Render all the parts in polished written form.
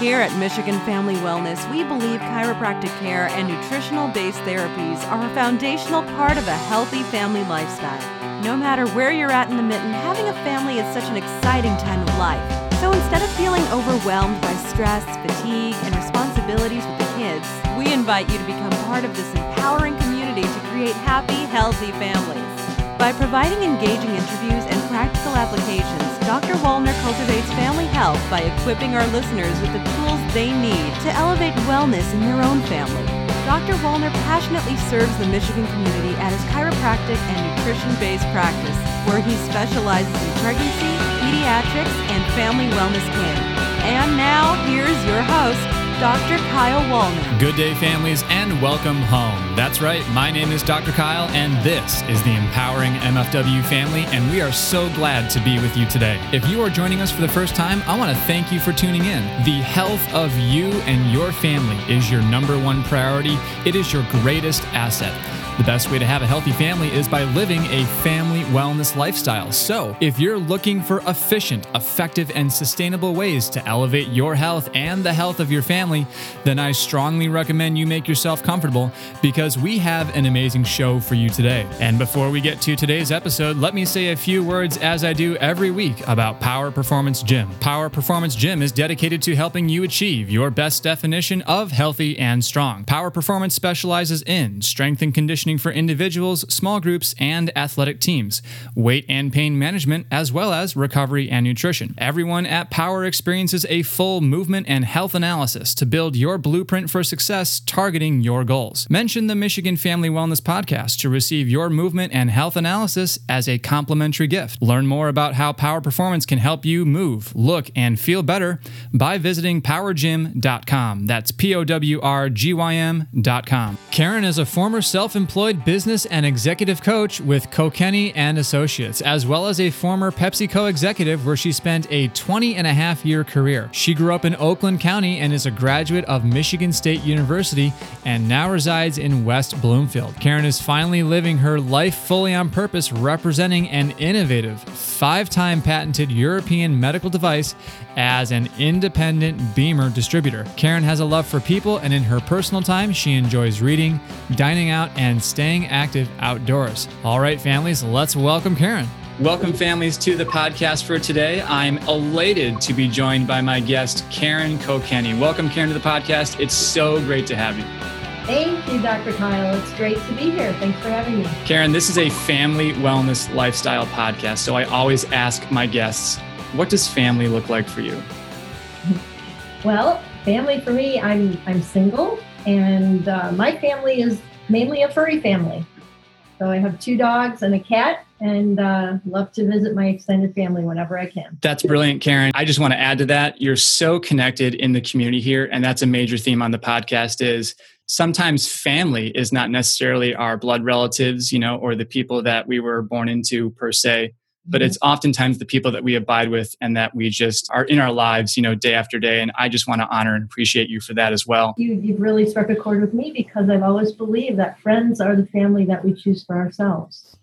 Here at Michigan Family Wellness, we believe chiropractic care and nutritional-based therapies are a foundational part of a healthy family lifestyle. No matter where you're at in the mitten, having a family is such an exciting time of life. So instead of feeling overwhelmed by stress, fatigue, and responsibilities with the kids, we invite you to become part of this empowering community to create happy, healthy families. By providing engaging interviews and practical applications, Dr. Wallner cultivates family health by equipping our listeners with the tools they need to elevate wellness in their own family. Dr. Wallner passionately serves the Michigan community at his chiropractic and nutrition-based practice, where he specializes in pregnancy, pediatrics, and family wellness care. And now, here's your host, Dr. Kyle Wallner. Good day, families, and welcome home. That's right, my name is Dr. Kyle, and this is the Empowering MFW Family, and we are so glad to be with you today. If you are joining us for the first time, I want to thank you for tuning in. The health of you and your family is your #1 priority. It is your greatest asset. The best way to have a healthy family is by living a family wellness lifestyle. So if you're looking for efficient, effective, and sustainable ways to elevate your health and the health of your family, then I strongly recommend you make yourself comfortable because we have an amazing show for you today. And before we get to today's episode, let me say a few words as I do every week about Power Performance Gym. Power Performance Gym is dedicated to helping you achieve your best definition of healthy and strong. Power Performance specializes in strength and conditioning for individuals, small groups, and athletic teams, weight and pain management, as well as recovery and nutrition. Everyone at Power experiences a full movement and health analysis to build your blueprint for success, targeting your goals. Mention the Michigan Family Wellness Podcast to receive your movement and health analysis as a complimentary gift. Learn more about how Power Performance can help you move, look, and feel better by visiting powergym.com. That's POWRGYM.com. Karen is a former self-employed business and executive coach with Co-Kenny and Associates, as well as a former PepsiCo executive where she spent a 20.5-year career. She grew up in Oakland County and is a graduate of Michigan State University and now resides in West Bloomfield. Karen is finally living her life fully on purpose, representing an innovative, 5-time patented European medical device as an independent BEMER distributor. Karen has a love for people, and in her personal time, she enjoys reading, dining out, and staying active outdoors. All right, families, let's welcome Karen. Welcome, families, to the podcast for today. I'm elated to be joined by my guest, Karen Co-Kenny. Welcome, Karen, to the podcast. It's so great to have you. Thank you, Dr. Kyle. It's great to be here. Thanks for having me. Karen, this is a family wellness lifestyle podcast, so I always ask my guests, what does family look like for you? Well, family for me, I'm single, and my family is mainly a furry family. So I have 2 dogs and a cat, and love to visit my extended family whenever I can. That's brilliant, Karen. I just want to add to that. You're so connected in the community here, and that's a major theme on the podcast is sometimes family is not necessarily our blood relatives, or the people that we were born into per se, but it's oftentimes the people that we abide with and that we just are in our lives, day after day. And I just want to honor and appreciate you for that as well. You've really struck a chord with me because I've always believed that friends are the family that we choose for ourselves.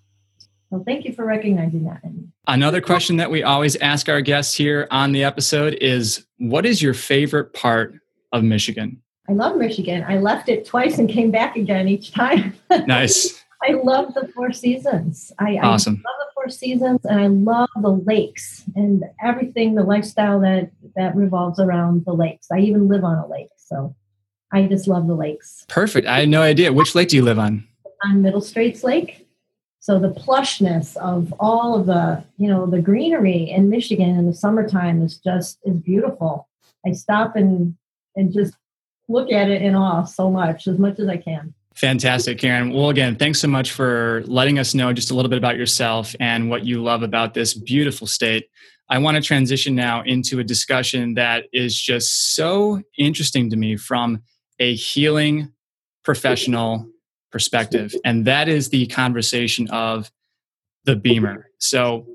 Well, thank you for recognizing that. Another question that we always ask our guests here on the episode is, what is your favorite part of Michigan? I love Michigan. I left it twice and came back again each time. Nice. I love the Four Seasons. Awesome. I love the Four Seasons, and I love the lakes and everything, the lifestyle that revolves around the lakes. I even live on a lake, so I just love the lakes. Perfect. I had no idea. Which lake do you live on? On Middle Straits Lake. So the plushness of all of the, the greenery in Michigan in the summertime is beautiful. I stop and just look at it in awe so much as I can. Fantastic, Karen. Well, again, thanks so much for letting us know just a little bit about yourself and what you love about this beautiful state. I want to transition now into a discussion that is just so interesting to me from a healing professional perspective, and that is the conversation of the BEMER. So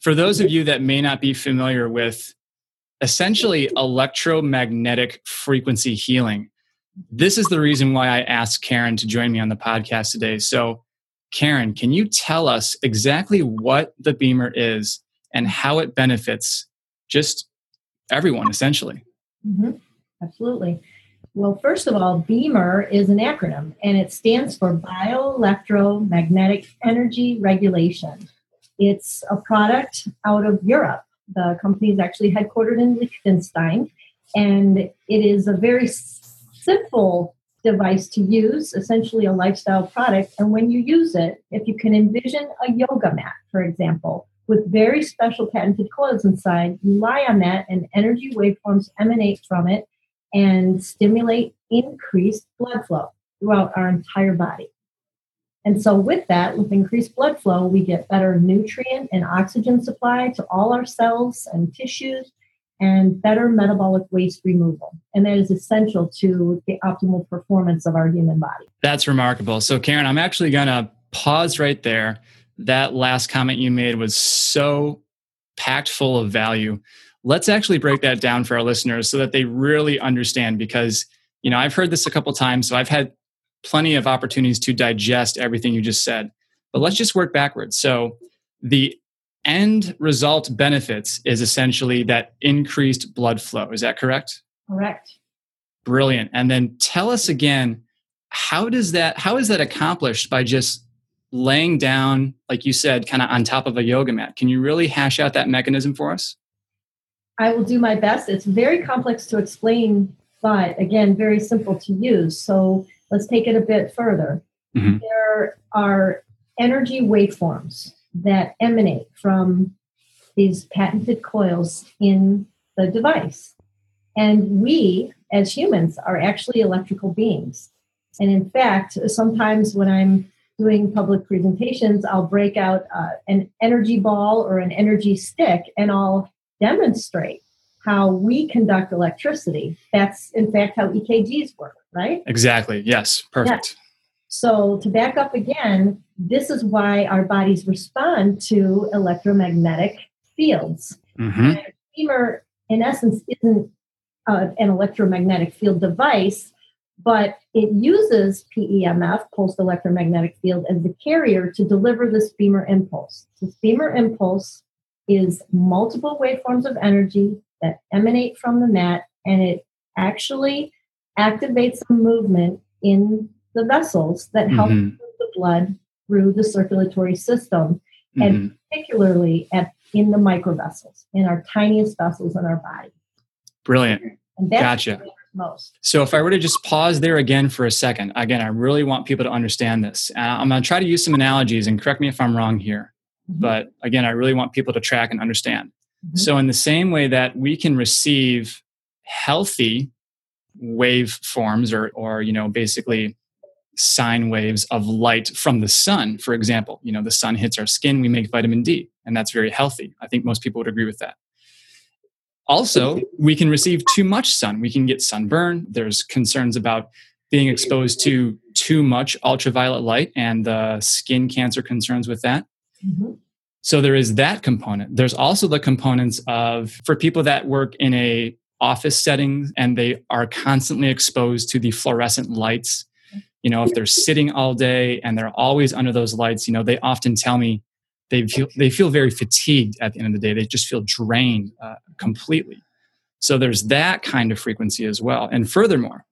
for those of you that may not be familiar with essentially electromagnetic frequency healing, this is the reason why I asked Karen to join me on the podcast today. So, Karen, can you tell us exactly what the BEMER is and how it benefits just everyone, essentially? Mm-hmm. Absolutely. Well, first of all, BEMER is an acronym, and it stands for Bioelectromagnetic Energy Regulation. It's a product out of Europe. The company is actually headquartered in Liechtenstein, and it is a very simple device to use, essentially a lifestyle product. And when you use it, if you can envision a yoga mat, for example, with very special patented coils inside, you lie on that and energy waveforms emanate from it and stimulate increased blood flow throughout our entire body. And so with that, with increased blood flow, we get better nutrient and oxygen supply to all our cells and tissues and better metabolic waste removal. And that is essential to the optimal performance of our human body. That's remarkable. So Karen, I'm actually going to pause right there. That last comment you made was so packed full of value. Let's actually break that down for our listeners so that they really understand, because, you know, I've heard this a couple times, so I've had plenty of opportunities to digest everything you just said. But let's just work backwards. So the end result benefits is essentially that increased blood flow. Is that correct? Correct. Brilliant. And then tell us again, how is that accomplished by just laying down, like you said, kind of on top of a yoga mat? Can you really hash out that mechanism for us? I will do my best. It's very complex to explain, but again, very simple to use. So let's take it a bit further. Mm-hmm. There are energy waveforms that emanate from these patented coils in the device. And we, as humans, are actually electrical beings. And in fact, sometimes when I'm doing public presentations, I'll break out an energy ball or an energy stick, and I'll demonstrate how we conduct electricity. That's, in fact, how EKGs work, right? Exactly. Yes. Perfect. Yeah. So to back up again, this is why our bodies respond to electromagnetic fields. Mm-hmm. BEMER, in essence, isn't an electromagnetic field device, but it uses PEMF, pulsed electromagnetic field, as the carrier to deliver this BEMER impulse. This BEMER impulse is multiple waveforms of energy that emanate from the mat, and it actually activates a movement in the vessels that help move the blood through the circulatory system, and particularly in the microvessels, in our tiniest vessels in our body. Brilliant. And that's gotcha. Most. So if I were to just pause there again for a second, again, I really want people to understand this. I'm going to try to use some analogies, and correct me if I'm wrong here. Mm-hmm. But again, I really want people to track and understand. Mm-hmm. So in the same way that we can receive healthy waveforms or you know, basically sine waves of light from the sun, for example, you know, the sun hits our skin, we make vitamin D, and that's very healthy. I think most people would agree with that. Also, we can receive too much sun. We can get sunburn. There's concerns about being exposed to too much ultraviolet light and the skin cancer concerns with that. Mm-hmm. So there is that component. There's also the components of, for people that work in a office setting and they are constantly exposed to the fluorescent lights, you know, if they're sitting all day and they're always under those lights, you know, they often tell me they feel very fatigued at the end of the day. They just feel drained completely. So there's that kind of frequency as well. And furthermore,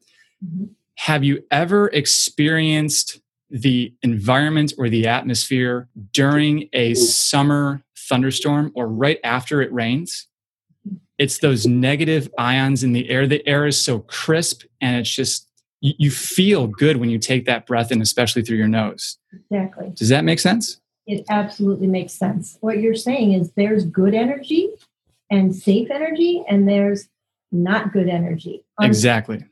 have you ever experienced the environment or the atmosphere during a summer thunderstorm or right after it rains? It's those negative ions in the air. The air is so crisp, and it's just, you feel good when you take that breath in, especially through your nose. Exactly. Does that make sense? It absolutely makes sense. What you're saying is there's good energy and safe energy, and there's not good energy. Exactly.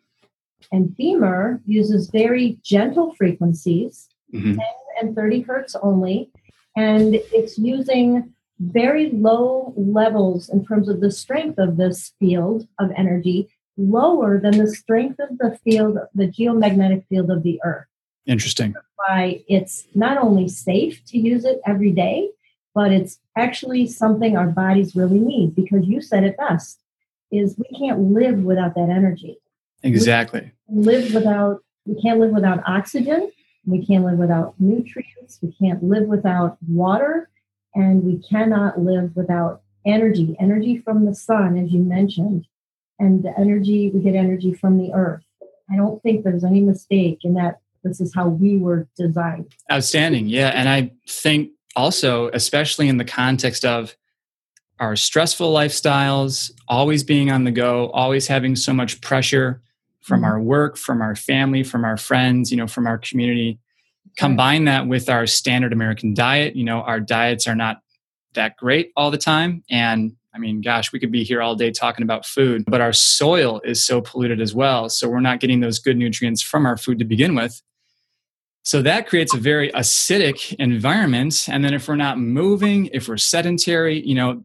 And BEMER uses very gentle frequencies, 10 and 30 hertz only, and it's using very low levels in terms of the strength of this field of energy, lower than the strength of the field, the geomagnetic field of the Earth. Interesting. That's why it's not only safe to use it every day, but it's actually something our bodies really need, because you said it best, is we can't live without that energy. Exactly. We can't live without oxygen. We can't live without nutrients. We can't live without water. And we cannot live without energy from the sun, as you mentioned. and the energy, we get energy from the earth. I don't think there's any mistake in that this is how we were designed. Outstanding. Yeah. And I think also, especially in the context of our stressful lifestyles, always being on the go, always having so much pressure from our work, from our family, from our friends, you know, from our community. Combine that with our standard American diet. You know, our diets are not that great all the time. And I mean, gosh, we could be here all day talking about food, but our soil is so polluted as well. So we're not getting those good nutrients from our food to begin with. So that creates a very acidic environment. And then if we're not moving, if we're sedentary, you know,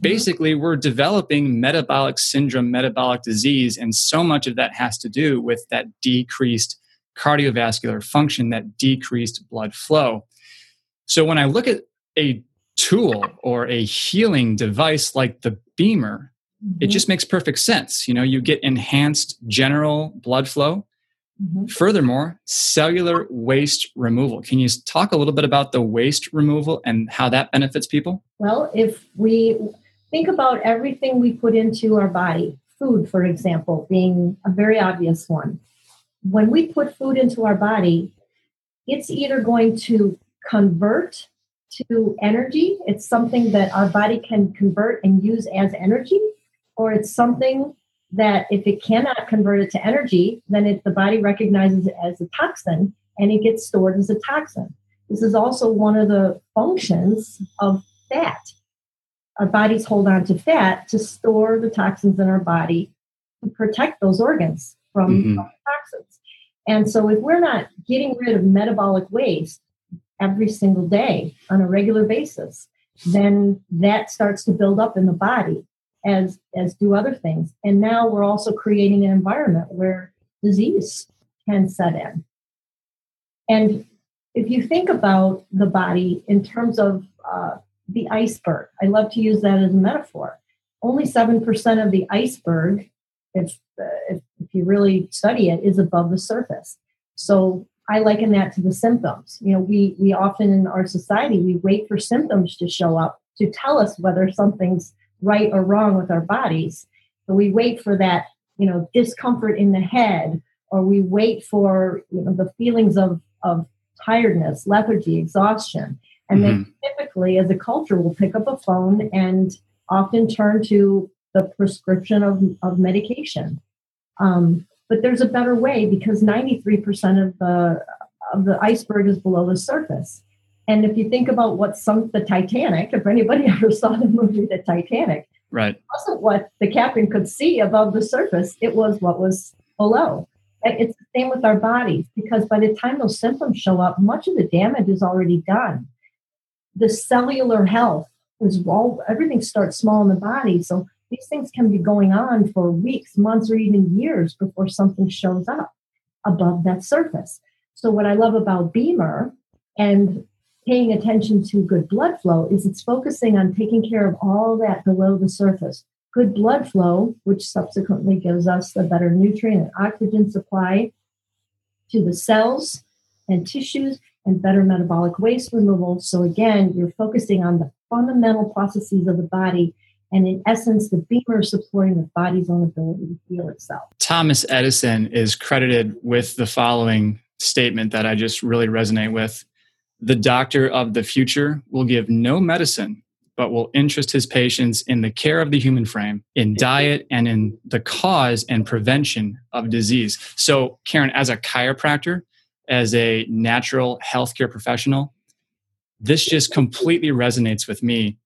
basically we're developing metabolic syndrome, metabolic disease. And so much of that has to do with that decreased cardiovascular function, that decreased blood flow. So when I look at a tool or a healing device like the BEMER, it just makes perfect sense. You know, you get enhanced general blood flow. Furthermore, cellular waste removal. Can you talk a little bit about the waste removal and how that benefits people? Well, if we think about everything we put into our body, food, for example, being a very obvious one. When we put food into our body, it's either going to convert to energy. It's something that our body can convert and use as energy, or it's something that if it cannot convert it to energy, then the body recognizes it as a toxin and it gets stored as a toxin. This is also one of the functions of fat. Our bodies hold on to fat to store the toxins in our body to protect those organs from toxins. And so if we're not getting rid of metabolic waste every single day on a regular basis, then that starts to build up in the body as do other things. And now we're also creating an environment where disease can set in. And if you think about the body in terms of the iceberg, I love to use that as a metaphor. Only 7% of the iceberg, if you really study it, is above the surface. So I liken that to the symptoms. You know, we often in our society, we wait for symptoms to show up to tell us whether something's right or wrong with our bodies. So we wait for that, you know, discomfort in the head, or we wait for, you know, the feelings of tiredness, lethargy, exhaustion. And then typically as a culture, we'll pick up a phone and often turn to the prescription of medication. But there's a better way, because 93% of the iceberg is below the surface. And if you think about what sunk the Titanic, if anybody ever saw the movie The Titanic, right, it wasn't what the captain could see above the surface. It was what was below. And it's the same with our bodies, because by the time those symptoms show up, much of the damage is already done. The cellular health is all, everything starts small in the body. So these things can be going on for weeks, months, or even years before something shows up above that surface. So what I love about BEMER and paying attention to good blood flow is it's focusing on taking care of all that below the surface. Good blood flow, which subsequently gives us a better nutrient and oxygen supply to the cells and tissues, and better metabolic waste removal. So again, you're focusing on the fundamental processes of the body. And in essence, the BEMER is supporting the body's own ability to heal itself. Thomas Edison is credited with the following statement that I just really resonate with. The doctor of the future will give no medicine, but will interest his patients in the care of the human frame, in diet, and in the cause and prevention of disease. So, Karen, as a chiropractor, as a natural healthcare professional, this just completely resonates with me.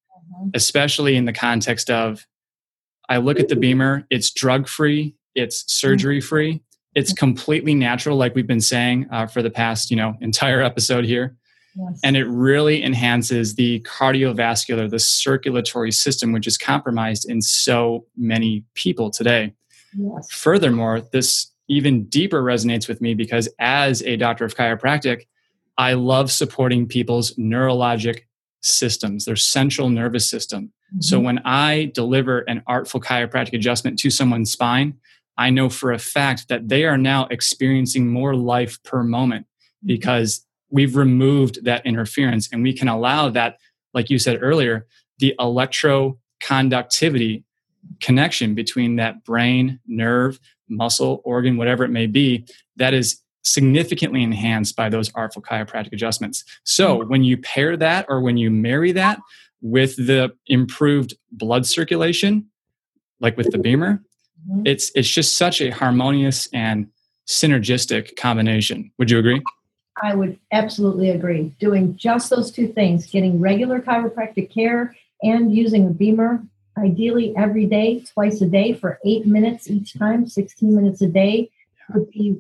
Especially in the context of, I look at the BEMER, it's drug-free, it's surgery-free, it's completely natural, like we've been saying for the past, you know, entire episode here. Yes. And it really enhances the cardiovascular, the circulatory system, which is compromised in so many people today. Yes. Furthermore, this even deeper resonates with me because as a doctor of chiropractic, I love supporting people's neurologic systems, their central nervous system. So when I deliver an artful chiropractic adjustment to someone's spine, I know for a fact that they are now experiencing more life per moment because we've removed that interference and we can allow that, like you said earlier, the electroconductivity connection between that brain, nerve, muscle, organ, whatever it may be, that is significantly enhanced by those artful chiropractic adjustments. So when you pair that, or when you marry that with the improved blood circulation, like with the BEMER, it's just such a harmonious and synergistic combination. Would you agree? I would absolutely agree. Doing just those two things, getting regular chiropractic care and using a BEMER, ideally every day, twice a day for 8 minutes each time, 16 minutes a day, would be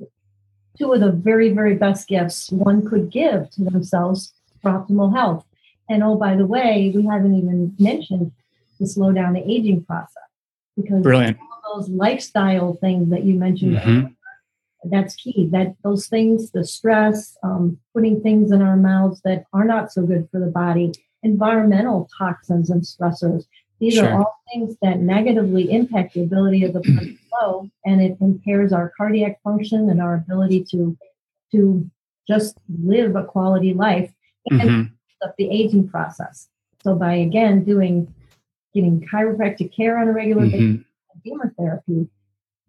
two of the very, very best gifts one could give to themselves for optimal health. And oh, by the way, we haven't even mentioned the slow down the aging process, because all those lifestyle things that you mentioned, that's key. That those things, the stress, putting things in our mouths that are not so good for the body, environmental toxins and stressors. These are all things that negatively impact the ability of the blood flow, and it impairs our cardiac function and our ability to just live a quality life, and up the aging process. So by, again, getting chiropractic care on a regular basis and BEMER therapy,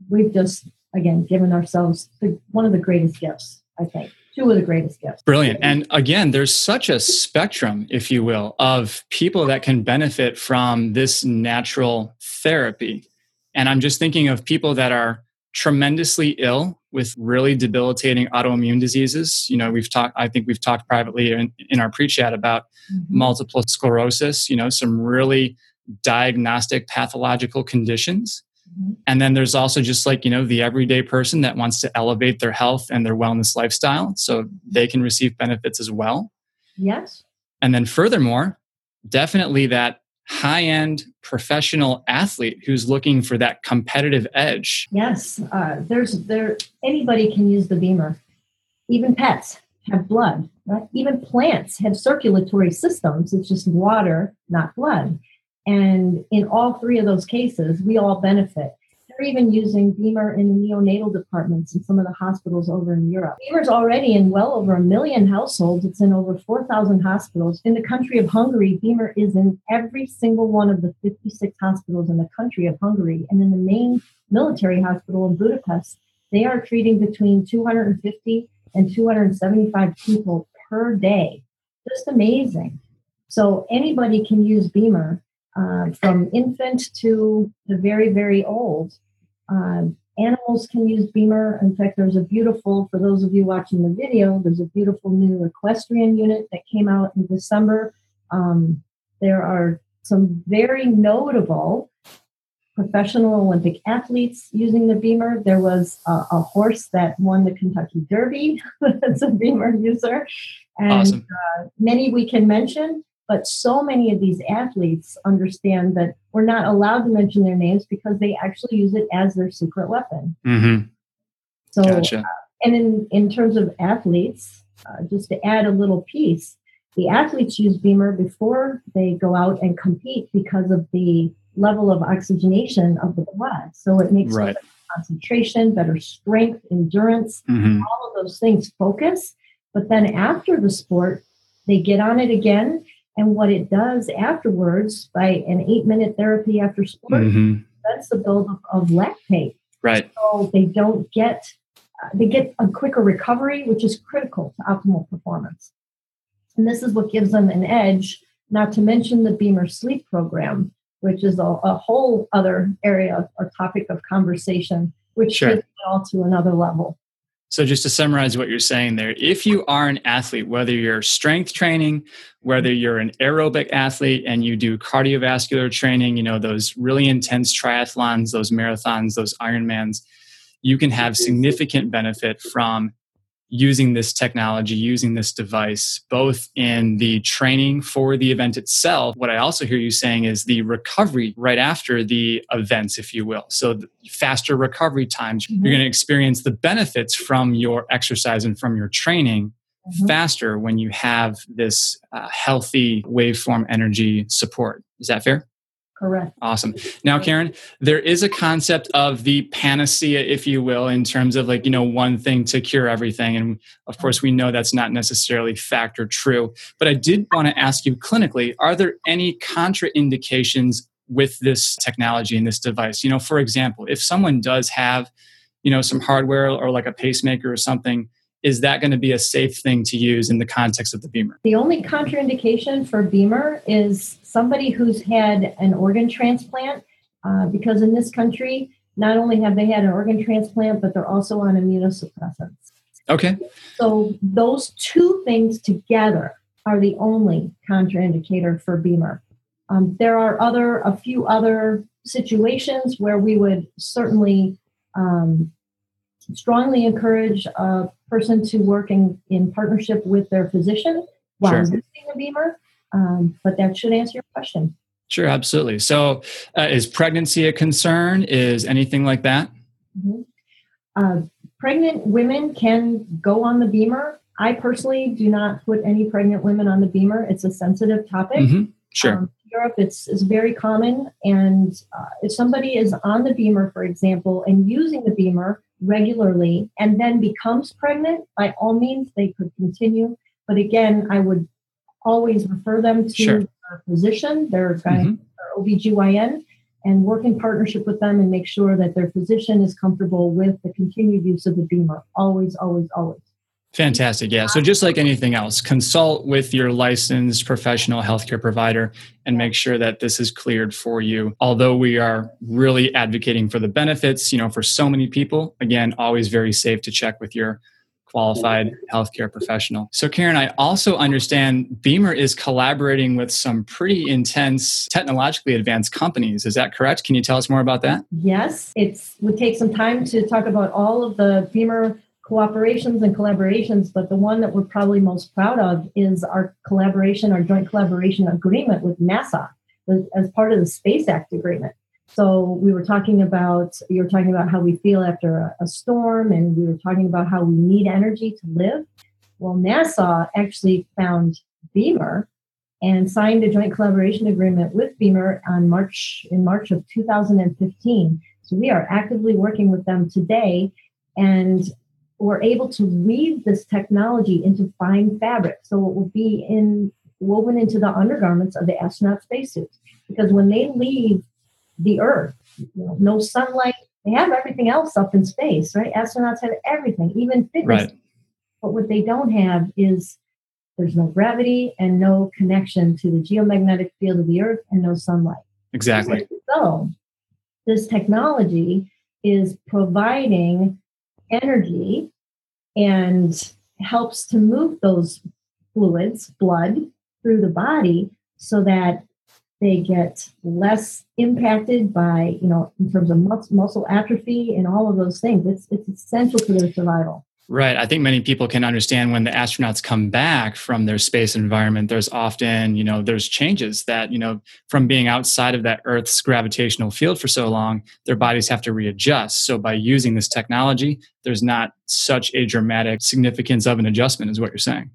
we've just, again, given ourselves one of the greatest gifts, I think. Two of the greatest gifts. Brilliant. And again, there's such a spectrum, if you will, of people that can benefit from this natural therapy. And I'm just thinking of people that are tremendously ill with really debilitating autoimmune diseases. You know, I think we've talked privately in our pre-chat about multiple sclerosis, you know, some really diagnostic pathological conditions. And then there's also just like, you know, the everyday person that wants to elevate their health and their wellness lifestyle so they can receive benefits as well. Yes. And then furthermore, definitely that high-end professional athlete who's looking for that competitive edge. Yes. Anybody can use the BEMER. Even pets have blood, right? Even plants have circulatory systems. It's just water, not blood. And in all three of those cases, we all benefit. They're even using BEMER in the neonatal departments in some of the hospitals over in Europe. BEMER's already in well over 1 million households. It's in over 4,000 hospitals. In the country of Hungary, BEMER is in every single one of the 56 hospitals in the country of Hungary. And in the main military hospital in Budapest, they are treating between 250 and 275 people per day. Just amazing. So anybody can use BEMER. From infant to the very, very old. Animals can use BEMER. In fact, for those of you watching the video, there's a beautiful new equestrian unit that came out in December. There are some very notable professional Olympic athletes using the BEMER. There was a horse that won the Kentucky Derby. That's a BEMER user. And awesome. Many we can mention. But so many of these athletes understand that we're not allowed to mention their names because they actually use it as their secret weapon. So, gotcha. And in terms of athletes, just to add a little piece, the athletes use BEMER before they go out and compete because of the level of oxygenation of the blood. So it makes better concentration, better strength, endurance, all of those things, focus. But then after the sport, they get on it again. And what it does afterwards, by an 8-minute therapy after sport, that's the buildup of lactate. Right. So they don't get a quicker recovery, which is critical to optimal performance. And this is what gives them an edge, not to mention the BEMER sleep program, which is a whole other area or topic of conversation, which takes it all to another level. So just to summarize what you're saying there, if you are an athlete, whether you're strength training, whether you're an aerobic athlete and you do cardiovascular training, you know, those really intense triathlons, those marathons, those Ironmans, you can have significant benefit from using this technology, using this device, both in the training for the event itself. What I also hear you saying is the recovery right after the events, if you will. So faster recovery times, you're going to experience the benefits from your exercise and from your training faster when you have this healthy waveform energy support. Is that fair? Correct. Awesome. Now, Karen, there is a concept of the panacea, if you will, in terms of like, you know, one thing to cure everything. And of course, we know that's not necessarily fact or true. But I did want to ask you clinically, are there any contraindications with this technology and this device. You know, for example, if someone does have, you know, some hardware or like a pacemaker or something, is that going to be a safe thing to use in the context of the BEMER? The only contraindication for BEMER is somebody who's had an organ transplant, because in this country, not only have they had an organ transplant, but they're also on immunosuppressants. Okay. So those two things together are the only contraindicator for BEMER. There are a few other situations where we would certainly strongly encourage a person to work in partnership with their physician while using a BEMER, but that should answer your question. Sure, absolutely. So is pregnancy a concern? Is anything like that? Mm-hmm. Pregnant women can go on the BEMER. I personally do not put any pregnant women on the BEMER. It's a sensitive topic. Mm-hmm. Sure. Europe, it's very common. And if somebody is on the BEMER, for example, and using the BEMER regularly and then becomes pregnant, by all means, they could continue. But again, I would always refer them to their physician, their gyne, or OBGYN, and work in partnership with them and make sure that their physician is comfortable with the continued use of the BEMER. Always, always, always. Fantastic. Yeah. So just like anything else, consult with your licensed professional healthcare provider and make sure that this is cleared for you. Although we are really advocating for the benefits, you know, for so many people, again, always very safe to check with your qualified healthcare professional. So Karen, I also understand BEMER is collaborating with some pretty intense technologically advanced companies. Is that correct? Can you tell us more about that? Yes. It would take some time to talk about all of the BEMER cooperations and collaborations, but the one that we're probably most proud of is our joint collaboration agreement with NASA as part of the Space Act agreement. So you were talking about how we feel after a storm, and we were talking about how we need energy to live. Well, NASA actually found BEMER and signed a joint collaboration agreement with BEMER in March of 2015. So we are actively working with them today, and we're able to weave this technology into fine fabric. So it will be woven into the undergarments of the astronaut spacesuits, because when they leave the Earth, you know, no sunlight, they have everything else up in space, right? Astronauts have everything, even fitness. Right. But what they don't have is there's no gravity and no connection to the geomagnetic field of the Earth and no sunlight. Exactly. So this technology is providing energy and helps to move those fluids, blood, through the body so that they get less impacted by, you know, in terms of muscle atrophy and all of those things. It's essential to their survival. Right. I think many people can understand when the astronauts come back from their space environment, there's often, you know, there's changes that, you know, from being outside of that Earth's gravitational field for so long, their bodies have to readjust. So by using this technology, there's not such a dramatic significance of an adjustment is what you're saying.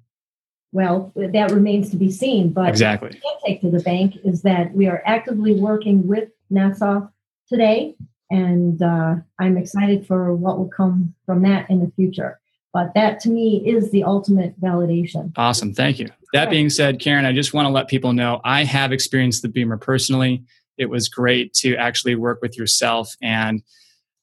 Well, that remains to be seen, but exactly. What I can take to the bank is that we are actively working with NASA today, and I'm excited for what will come from that in the future. But that, to me, is the ultimate validation. Awesome. Thank you. That being said, Karen, I just want to let people know I have experienced the BEMER personally. It was great to actually work with yourself. And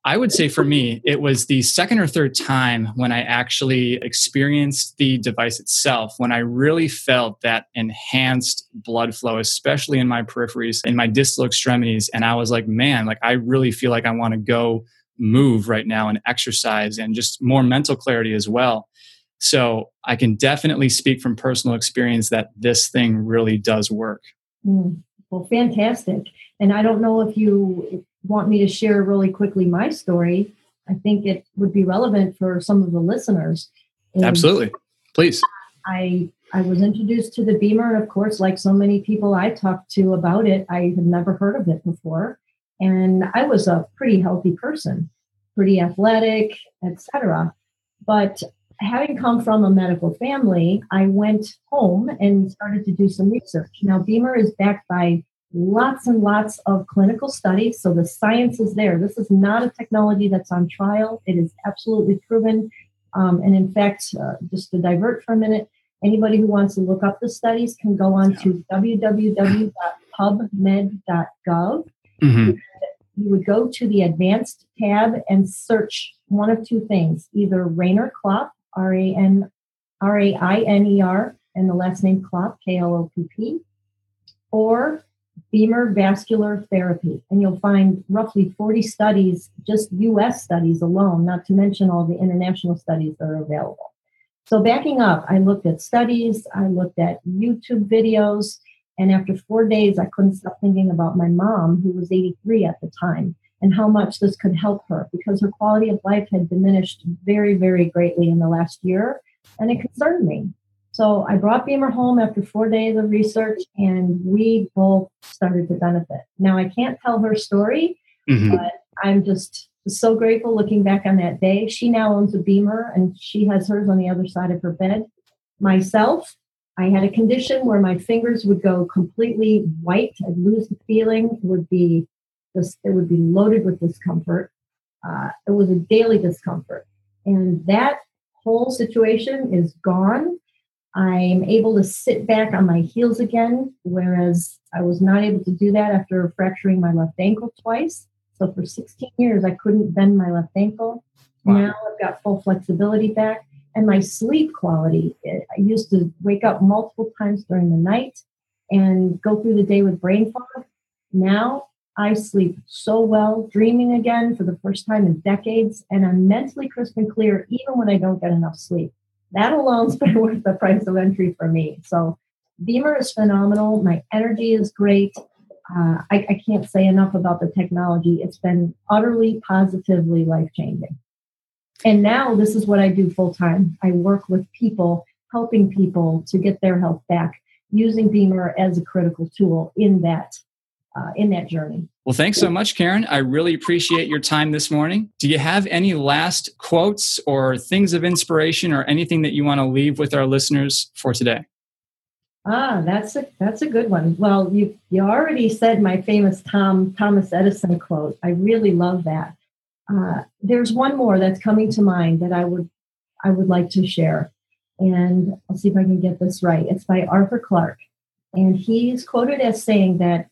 I would say for me, it was the second or third time when I actually experienced the device itself, when I really felt that enhanced blood flow, especially in my peripheries, in my distal extremities. And I was like, man, like I really feel like I want to go move right now and exercise, and just more mental clarity as well. So I can definitely speak from personal experience that this thing really does work. Well, fantastic. And I don't know if you want me to share really quickly my story. I think it would be relevant for some of the listeners. And absolutely. Please. I was introduced to the BEMER, and of course, like so many people I talked to about it, I had never heard of it before. And I was a pretty healthy person, pretty athletic, etc. But having come from a medical family, I went home and started to do some research. Now, BEMER is backed by lots and lots of clinical studies, so the science is there. This is not a technology that's on trial. It is absolutely proven. And in fact, just to divert for a minute, anybody who wants to look up the studies can go on to www.powerperformance.com pubmed.gov. Mm-hmm. You would go to the advanced tab and search one of two things, either Rainer Klopp, R-A-I-N-E-R, and the last name Klopp, K-L-O-P-P, or BEMER vascular therapy. And you'll find roughly 40 studies, just U.S. studies alone, not to mention all the international studies that are available. So backing up, I looked at studies, I looked at YouTube videos, and after 4 days, I couldn't stop thinking about my mom, who was 83 at the time, and how much this could help her, because her quality of life had diminished very, very greatly in the last year, and it concerned me. So I brought BEMER home after 4 days of research, and we both started to benefit. Now, I can't tell her story, mm-hmm. but I'm just so grateful looking back on that day. She now owns a BEMER, and she has hers on the other side of her bed. Myself, I had a condition where my fingers would go completely white. I'd lose the feeling. It would be loaded with discomfort. It was a daily discomfort. And that whole situation is gone. I'm able to sit back on my heels again, whereas I was not able to do that after fracturing my left ankle twice. So for 16 years, I couldn't bend my left ankle. Wow. Now I've got full flexibility back. And my sleep quality, I used to wake up multiple times during the night and go through the day with brain fog. Now I sleep so well, dreaming again for the first time in decades, and I'm mentally crisp and clear even when I don't get enough sleep. That alone's been worth the price of entry for me. So BEMER is phenomenal. My energy is great. I can't say enough about the technology. It's been utterly, positively life-changing. And now this is what I do full-time. I work with people, helping people to get their health back, using BEMER as a critical tool in that journey. Well, thanks so much, Karen. I really appreciate your time this morning. Do you have any last quotes or things of inspiration or anything that you want to leave with our listeners for today? That's a good one. Well, you already said my famous Thomas Edison quote. I really love that. There's one more that's coming to mind that I would like to share. And I'll see if I can get this right. It's by Arthur Clarke. And he's quoted as saying that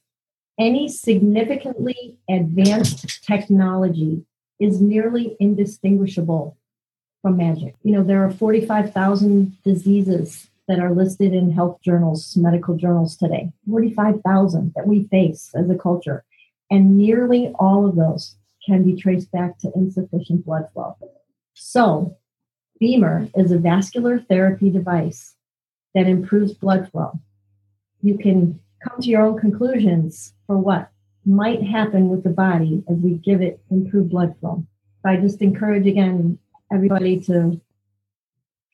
any significantly advanced technology is nearly indistinguishable from magic. You know, there are 45,000 diseases that are listed in health journals, medical journals today, 45,000 that we face as a culture. And nearly all of those can be traced back to insufficient blood flow. So BEMER is a vascular therapy device that improves blood flow. You can come to your own conclusions for what might happen with the body as we give it improved blood flow. So I just encourage, again, everybody to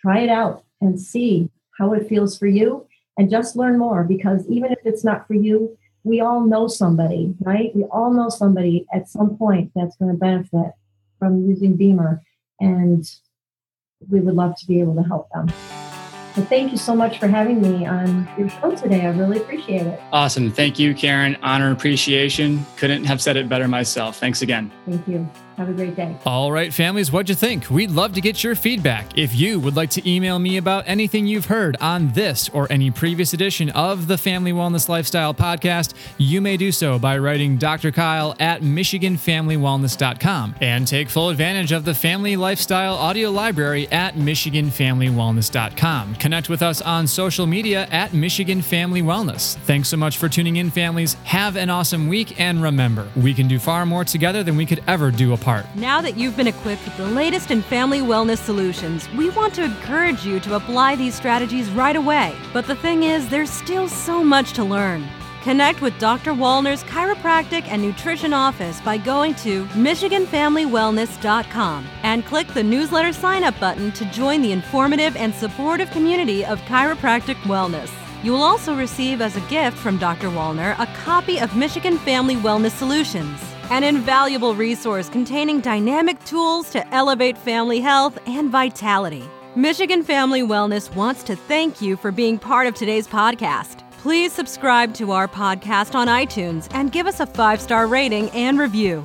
try it out and see how it feels for you and just learn more, because even if it's not for you, we all know somebody, right? We all know somebody at some point that's going to benefit from using BEMER, and we would love to be able to help them. So thank you so much for having me on your show today. I really appreciate it. Awesome. Thank you, Karen. Honor and appreciation. Couldn't have said it better myself. Thanks again. Thank you. Have a great day. All right, families, what'd you think? We'd love to get your feedback. If you would like to email me about anything you've heard on this or any previous edition of the Family Wellness Lifestyle Podcast, you may do so by writing Dr. Kyle at MichiganFamilyWellness.com, and take full advantage of the Family Lifestyle Audio Library at MichiganFamilyWellness.com. Connect with us on social media at Michigan Family Wellness. Thanks so much for tuning in, families. Have an awesome week, and remember, we can do far more together than we could ever do apart. Now that you've been equipped with the latest in family wellness solutions, we want to encourage you to apply these strategies right away. But the thing is, there's still so much to learn. Connect with Dr. Wallner's chiropractic and nutrition office by going to MichiganFamilyWellness.com and click the newsletter sign-up button to join the informative and supportive community of chiropractic wellness. You will also receive as a gift from Dr. Wallner a copy of Michigan Family Wellness Solutions, an invaluable resource containing dynamic tools to elevate family health and vitality. Michigan Family Wellness wants to thank you for being part of today's podcast. Please subscribe to our podcast on iTunes and give us a 5-star rating and review.